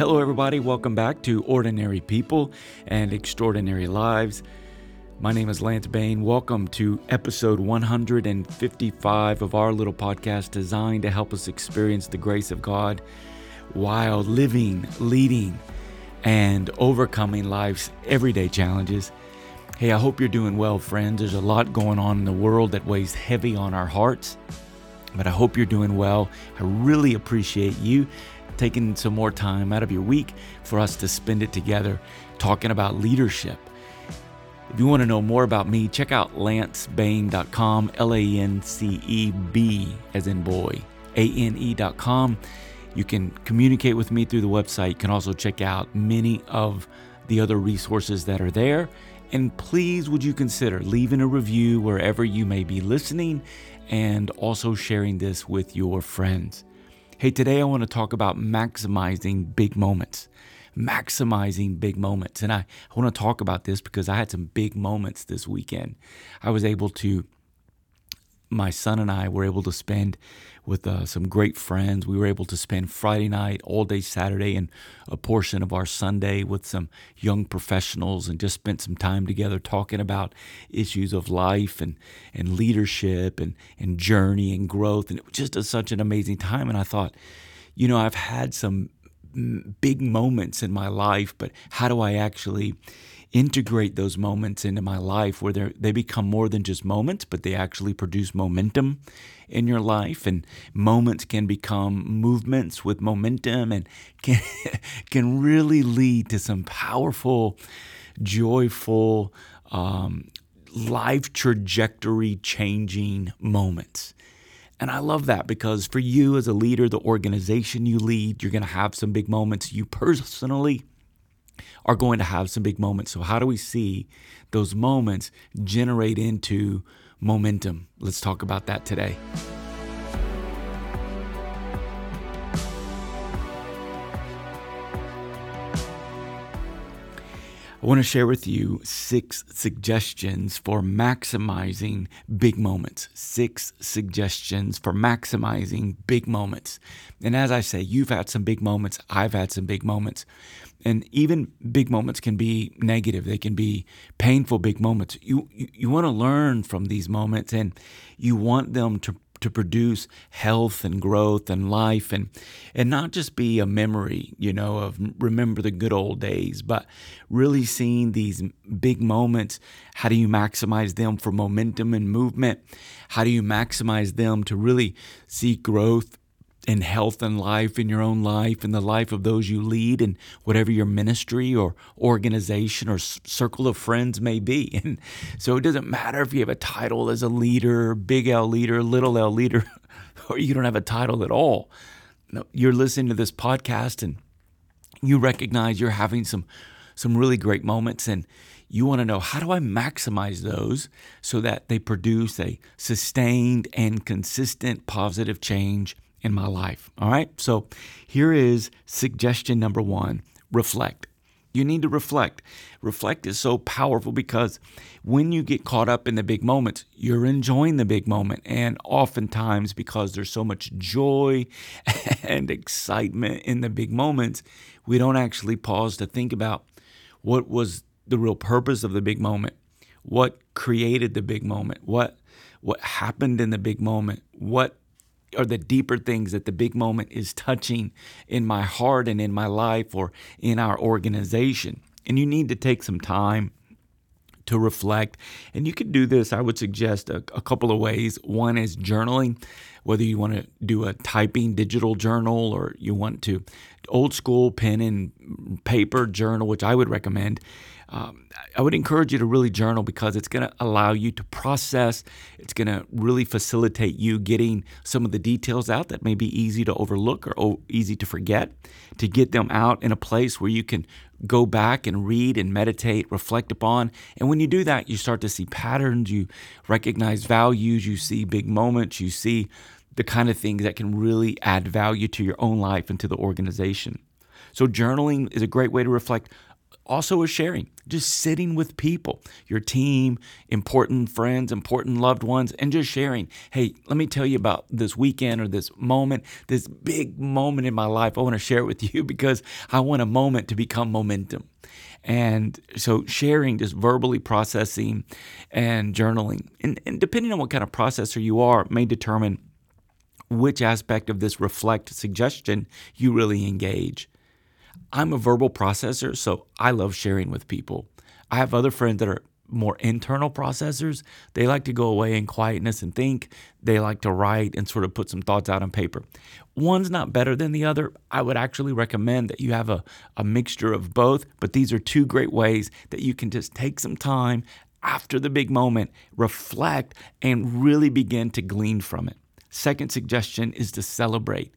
Hello, everybody. Welcome back to Ordinary People and Extraordinary Lives. My name is Lance Bain. Welcome to episode 155 of our little podcast designed to help us experience the grace of God while living, leading, and overcoming life's everyday challenges. Hey, I hope you're doing well, friends. There's a lot going on in the world that weighs heavy on our hearts, but I hope you're doing well. I really appreciate you taking some more time out of your week for us to spend it together talking about leadership. If you want to know more about me, check out LanceBain.com, L-A-N-C-E-B as in boy, A-N-E.com. You can communicate with me through the website. You can also check out many of the other resources that are there. And please, would you consider leaving a review wherever you may be listening and also sharing this with your friends. Hey, today I want to talk about maximizing big moments. And I want to talk about this because I had some big moments this weekend. My son and I were able to spend with some great friends. We were able to spend Friday night, all day Saturday, and a portion of our Sunday with some young professionals and just spent some time together talking about issues of life and leadership and journey and growth. And it was just such an amazing time. And I thought, you know, I've had some big moments in my life, but how do I actually integrate those moments into my life where they become more than just moments, but they actually produce momentum in your life? And moments can become movements with momentum and can really lead to some powerful, joyful, life trajectory changing moments. And I love that because for you as a leader, the organization you lead, you're going to have some big moments. You personally are going to have some big moments. So how do we see those moments generate into momentum? Let's talk about that today. I want to share with you 6 suggestions for maximizing big moments. 6 suggestions for maximizing big moments. And as I say, you've had some big moments. I've had some big moments. And even big moments can be negative. They can be painful big moments. You want to learn from these moments, and you want them to produce health and growth and life and not just be a memory, you know, of remember the good old days, but really seeing these big moments. How do you maximize them for momentum and movement? How do you maximize them to really see growth and health and life in your own life and the life of those you lead and whatever your ministry or organization or circle of friends may be? And so it doesn't matter if you have a title as a leader, big L leader, little L leader, or you don't have a title at all. No, you're listening to this podcast and you recognize you're having some really great moments, and you want to know, how do I maximize those so that they produce a sustained and consistent positive change in my life? All right. So here is suggestion number 1, reflect. You need to reflect. Reflect is so powerful because when you get caught up in the big moments, you're enjoying the big moment. And oftentimes, because there's so much joy and excitement in the big moments, we don't actually pause to think about what was the real purpose of the big moment, what created the big moment, what happened in the big moment, what are the deeper things that the big moment is touching in my heart and in my life or in our organization. And you need to take some time to reflect. And you can do this, I would suggest, a couple of ways. One is journaling, whether you want to do a typing digital journal or you want to old school pen and paper journal, which I would recommend. I would encourage you to really journal because it's going to allow you to process. It's going to really facilitate you getting some of the details out that may be easy to overlook or easy to forget, to get them out in a place where you can go back and read and meditate, reflect upon. And when you do that, you start to see patterns, you recognize values, you see big moments, you see the kind of things that can really add value to your own life and to the organization. So journaling is a great way to reflect. Also is sharing, just sitting with people, your team, important friends, important loved ones, and just sharing, hey, let me tell you about this weekend or this moment, this big moment in my life. I want to share it with you because I want a moment to become momentum. And so sharing, just verbally processing and journaling. And depending on what kind of processor you are, may determine which aspect of this reflect suggestion you really engage. I'm a verbal processor, so I love sharing with people. I have other friends that are more internal processors. They like to go away in quietness and think. They like to write and sort of put some thoughts out on paper. One's not better than the other. I would actually recommend that you have a mixture of both, but these are two great ways that you can just take some time after the big moment, reflect, and really begin to glean from it. Second suggestion is to celebrate.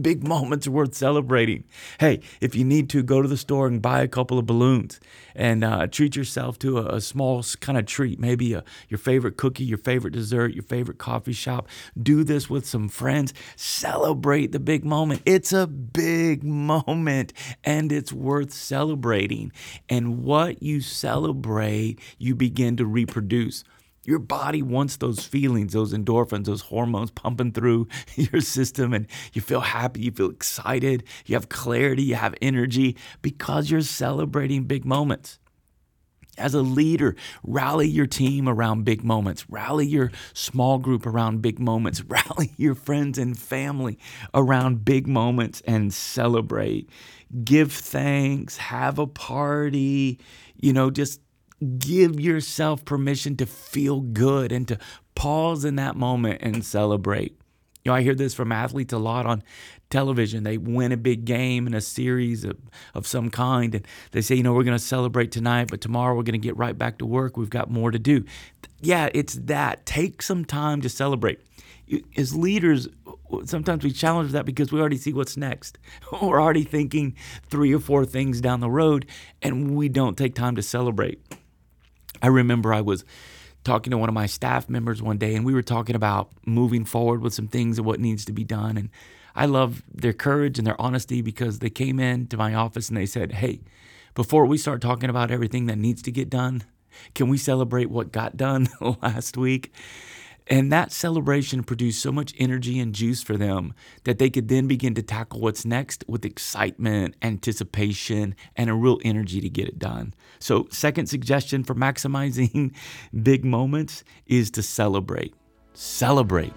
Big moments are worth celebrating. Hey, if you need to, go to the store and buy a couple of balloons and treat yourself to a small kind of treat, maybe your favorite cookie, your favorite dessert, your favorite coffee shop. Do this with some friends. Celebrate the big moment. It's a big moment and it's worth celebrating. And what you celebrate, you begin to reproduce. Your body wants those feelings, those endorphins, those hormones pumping through your system, and you feel happy, you feel excited, you have clarity, you have energy because you're celebrating big moments. As a leader, rally your team around big moments. Rally your small group around big moments. Rally your friends and family around big moments and celebrate. Give thanks, have a party, just give yourself permission to feel good and to pause in that moment and celebrate. I hear this from athletes a lot on television. They win a big game in a series of some kind, and they say, we're going to celebrate tonight, but tomorrow we're going to get right back to work. We've got more to do. Yeah, it's that. Take some time to celebrate. As leaders, sometimes we challenge that because we already see what's next. We're already thinking 3 or 4 things down the road, and we don't take time to celebrate. I remember I was talking to one of my staff members one day, and we were talking about moving forward with some things and what needs to be done. And I love their courage and their honesty because they came in to my office and they said, hey, before we start talking about everything that needs to get done, can we celebrate what got done last week? And that celebration produced so much energy and juice for them that they could then begin to tackle what's next with excitement, anticipation, and a real energy to get it done. So, second suggestion for maximizing big moments is to celebrate. Celebrate.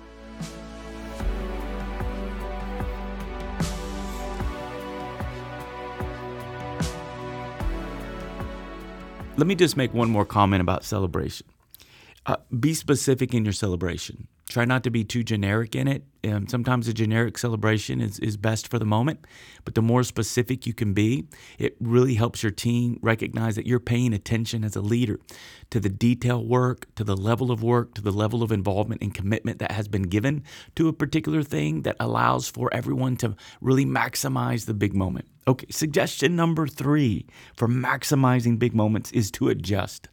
Let me just make one more comment about celebration. Be specific in your celebration. Try not to be too generic in it. Sometimes a generic celebration is best for the moment, but the more specific you can be, it really helps your team recognize that you're paying attention as a leader to the detail work, to the level of work, to the level of involvement and commitment that has been given to a particular thing that allows for everyone to really maximize the big moment. Okay, suggestion number 3 for maximizing big moments is to adjust.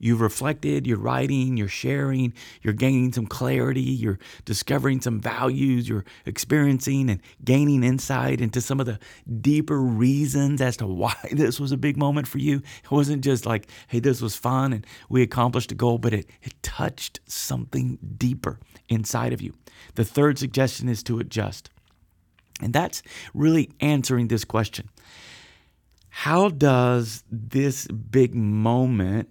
You've reflected, you're writing, you're sharing, you're gaining some clarity, you're discovering some values, you're experiencing and gaining insight into some of the deeper reasons as to why this was a big moment for you. It wasn't just like, hey, this was fun and we accomplished a goal, but it touched something deeper inside of you. The third suggestion is to adjust. And that's really answering this question. How does this big moment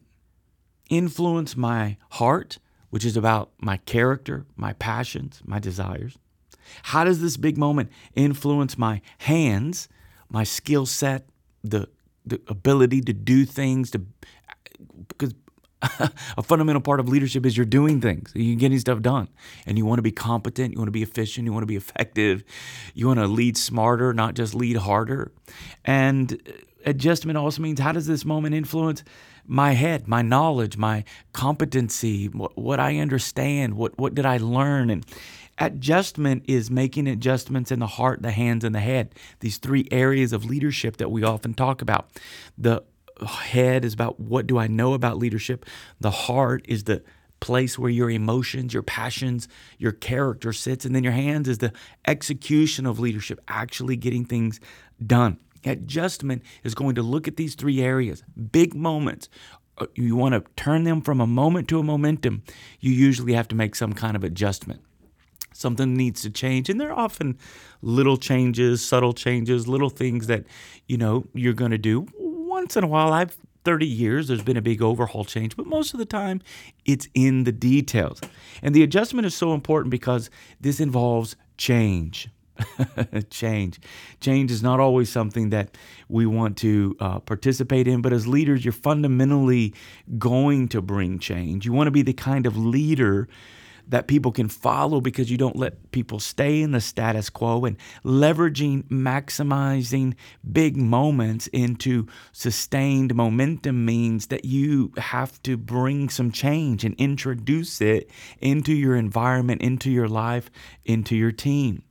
influence my heart, which is about my character, my passions, my desires? How does this big moment influence my hands, my skill set, the ability to do things? Because a fundamental part of leadership is you're doing things, you're getting stuff done, and you want to be competent, you want to be efficient, you want to be effective, you want to lead smarter, not just lead harder. And adjustment also means, how does this moment influence my head, my knowledge, my competency, what I understand, what did I learn? And adjustment is making adjustments in the heart, the hands, and the head, these 3 areas of leadership that we often talk about. The head is about what do I know about leadership. The heart is the place where your emotions, your passions, your character sits. And then your hands is the execution of leadership, actually getting things done. Adjustment is going to look at these three areas, big moments. You want to turn them from a moment to a momentum. You usually have to make some kind of adjustment. Something needs to change, and they're often little changes, subtle changes, little things that, you know, you're going to do. Once in a while, 30 years, there's been a big overhaul change, but most of the time, it's in the details. And the adjustment is so important because this involves change. Change is not always something that we want to participate in, but as leaders, you're fundamentally going to bring change. You want to be the kind of leader that people can follow because you don't let people stay in the status quo, and leveraging, maximizing big moments into sustained momentum means that you have to bring some change and introduce it into your environment, into your life, into your team.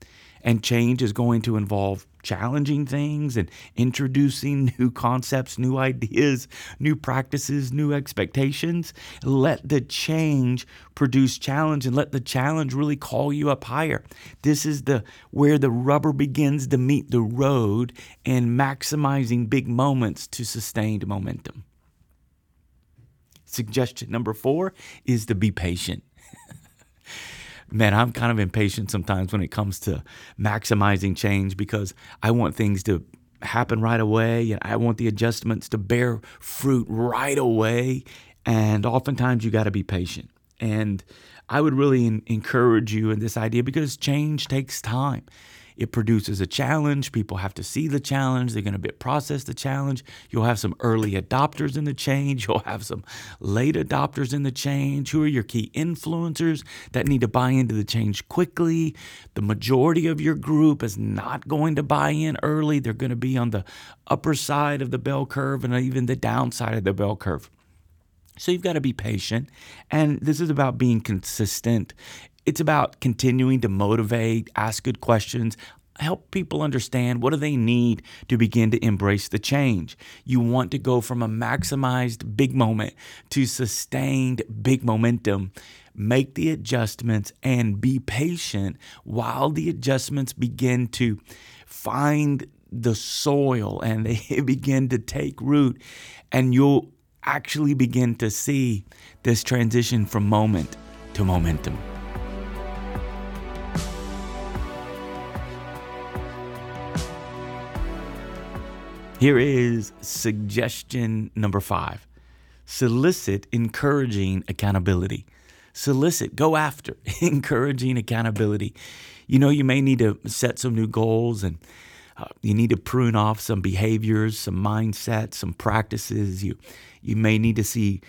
And change is going to involve challenging things and introducing new concepts, new ideas, new practices, new expectations. Let the change produce challenge, and let the challenge really call you up higher. This is where the rubber begins to meet the road, and maximizing big moments to sustained momentum. Suggestion number 4 is to be patient. Man, I'm kind of impatient sometimes when it comes to maximizing change because I want things to happen right away, and I want the adjustments to bear fruit right away. And oftentimes you got to be patient. And I would really encourage you in this idea because change takes time. It produces a challenge. People have to see the challenge. They're going to process the challenge. You'll have some early adopters in the change. You'll have some late adopters in the change. Who are your key influencers that need to buy into the change quickly? The majority of your group is not going to buy in early. They're going to be on the upper side of the bell curve and even the downside of the bell curve. So you've got to be patient. And this is about being consistent. It's about continuing to motivate, ask good questions, help people understand what do they need to begin to embrace the change. You want to go from a maximized big moment to sustained big momentum. Make the adjustments and be patient while the adjustments begin to find the soil and they begin to take root, and you'll actually begin to see this transition from moment to momentum. Here is suggestion number 5. Solicit encouraging accountability. Solicit, go after encouraging accountability. You know, you may need to set some new goals, and you need to prune off some behaviors, some mindsets, some practices. You may need to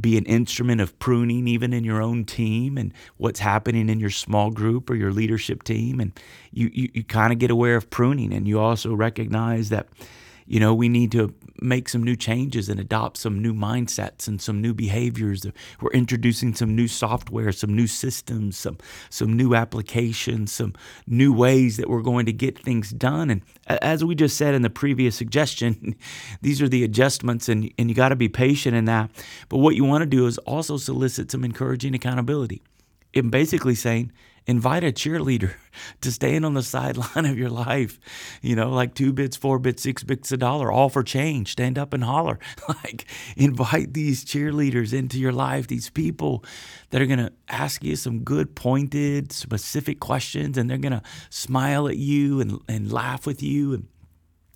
be an instrument of pruning even in your own team and what's happening in your small group or your leadership team. And you kind of get aware of pruning, and you also recognize that, you know, we need to make some new changes and adopt some new mindsets and some new behaviors. We're introducing some new software, some new systems, some new applications, some new ways that we're going to get things done. And as we just said in the previous suggestion, these are the adjustments, and you got to be patient in that. But what you want to do is also solicit some encouraging accountability. I'm basically saying, invite a cheerleader to stand on the sideline of your life, you know, like 2 bits, 4 bits, 6 bits, $1, all for change, stand up and holler. Like, invite these cheerleaders into your life, these people that are going to ask you some good pointed, specific questions, and they're going to smile at you and laugh with you. And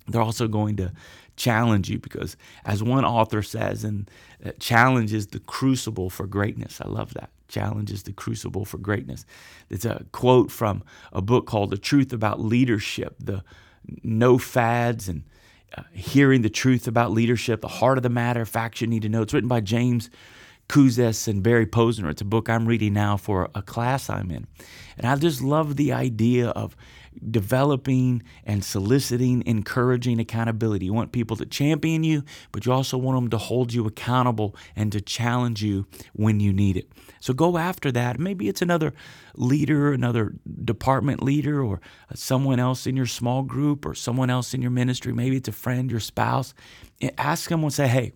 they're also going to challenge you because, as one author says, and challenge is the crucible for greatness. I love that. Challenge is the crucible for greatness. It's a quote from a book called The Truth About Leadership, the no fads and hearing the truth about leadership, the heart of the matter, facts you need to know. It's written by James Kouzes and Barry Posner. It's a book I'm reading now for a class I'm in. And I just love the idea of developing and soliciting, encouraging accountability. You want people to champion you, but you also want them to hold you accountable and to challenge you when you need it. So go after that. Maybe it's another leader, another department leader, or someone else in your small group or someone else in your ministry. Maybe it's a friend, your spouse. Ask them and say, hey,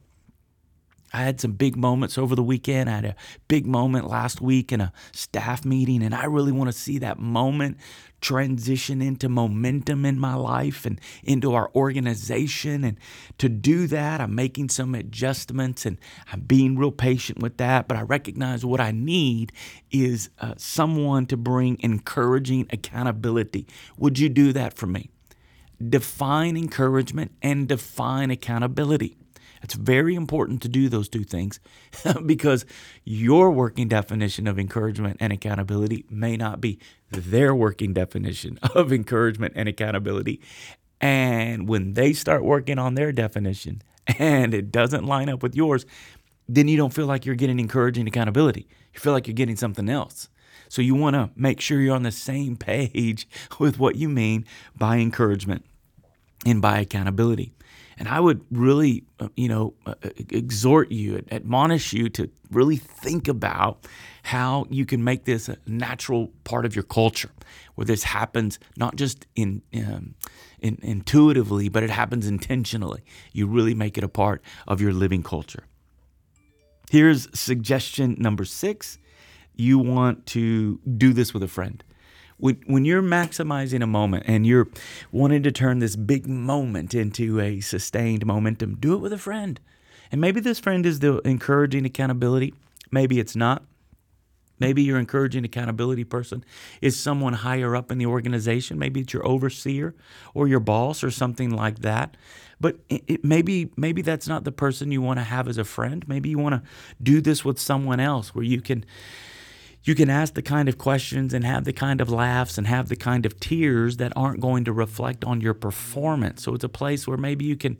I had some big moments over the weekend. I had a big moment last week in a staff meeting, and I really want to see that moment transition into momentum in my life and into our organization. And to do that, I'm making some adjustments, and I'm being real patient with that. But I recognize what I need is someone to bring encouraging accountability. Would you do that for me? Define encouragement and define accountability. It's very important to do those two things because your working definition of encouragement and accountability may not be their working definition of encouragement and accountability. And when they start working on their definition and it doesn't line up with yours, then you don't feel like you're getting encouraging accountability. You feel like you're getting something else. So you want to make sure you're on the same page with what you mean by encouragement and by accountability. And I would really, exhort you, admonish you to really think about how you can make this a natural part of your culture, where this happens not just in intuitively, but it happens intentionally. You really make it a part of your living culture. Here's suggestion number 6. You want to do this with a friend. When you're maximizing a moment and you're wanting to turn this big moment into a sustained momentum, do it with a friend. And maybe this friend is the encouraging accountability. Maybe it's not. Maybe your encouraging accountability person is someone higher up in the organization. Maybe it's your overseer or your boss or something like that. But maybe that's not the person you want to have as a friend. Maybe you want to do this with someone else where you can ask the kind of questions and have the kind of laughs and have the kind of tears that aren't going to reflect on your performance. So it's a place where maybe you can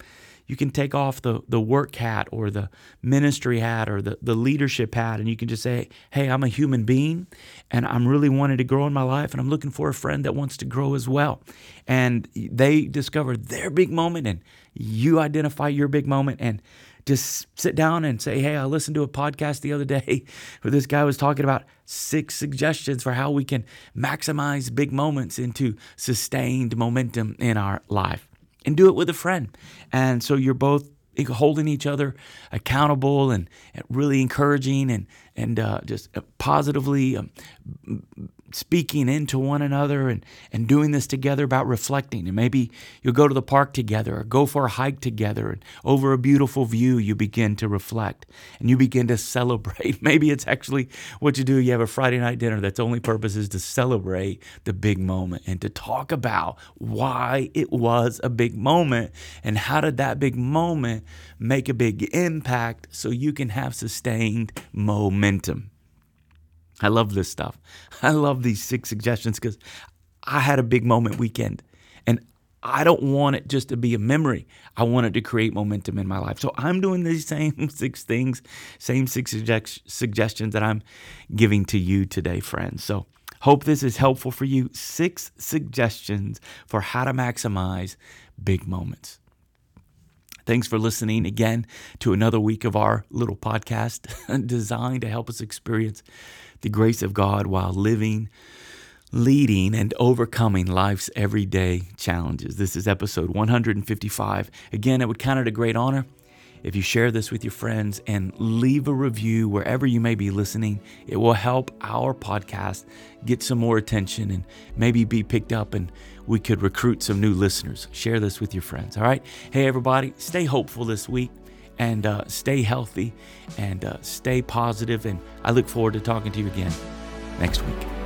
take off the work hat or the ministry hat or the leadership hat, and you can just say, hey, I'm a human being, and I'm really wanting to grow in my life, and I'm looking for a friend that wants to grow as well. And they discover their big moment, and you identify your big moment, and just sit down and say, hey, I listened to a podcast the other day where this guy was talking about 6 suggestions for how we can maximize big moments into sustained momentum in our life. And do it with a friend. And so you're both holding each other accountable and really encouraging and just positively speaking into one another and doing this together about reflecting. And maybe you'll go to the park together or go for a hike together. And over a beautiful view, you begin to reflect and you begin to celebrate. Maybe it's actually what you do. You have a Friday night dinner that's only purpose is to celebrate the big moment and to talk about why it was a big moment and how did that big moment make a big impact so you can have sustained momentum. I love this stuff. I love these 6 suggestions because I had a big moment weekend and I don't want it just to be a memory. I want it to create momentum in my life. So I'm doing these same 6 things, same 6 suggestions that I'm giving to you today, friends. So hope this is helpful for you. 6 suggestions for how to maximize big moments. Thanks for listening again to another week of our little podcast designed to help us experience the grace of God while living, leading, and overcoming life's everyday challenges. This is episode 155. Again, I would count it a great honor if you share this with your friends and leave a review wherever you may be listening. It will help our podcast get some more attention and maybe be picked up, and we could recruit some new listeners. Share this with your friends, all right? Hey, everybody, stay hopeful this week and stay healthy and stay positive. And I look forward to talking to you again next week.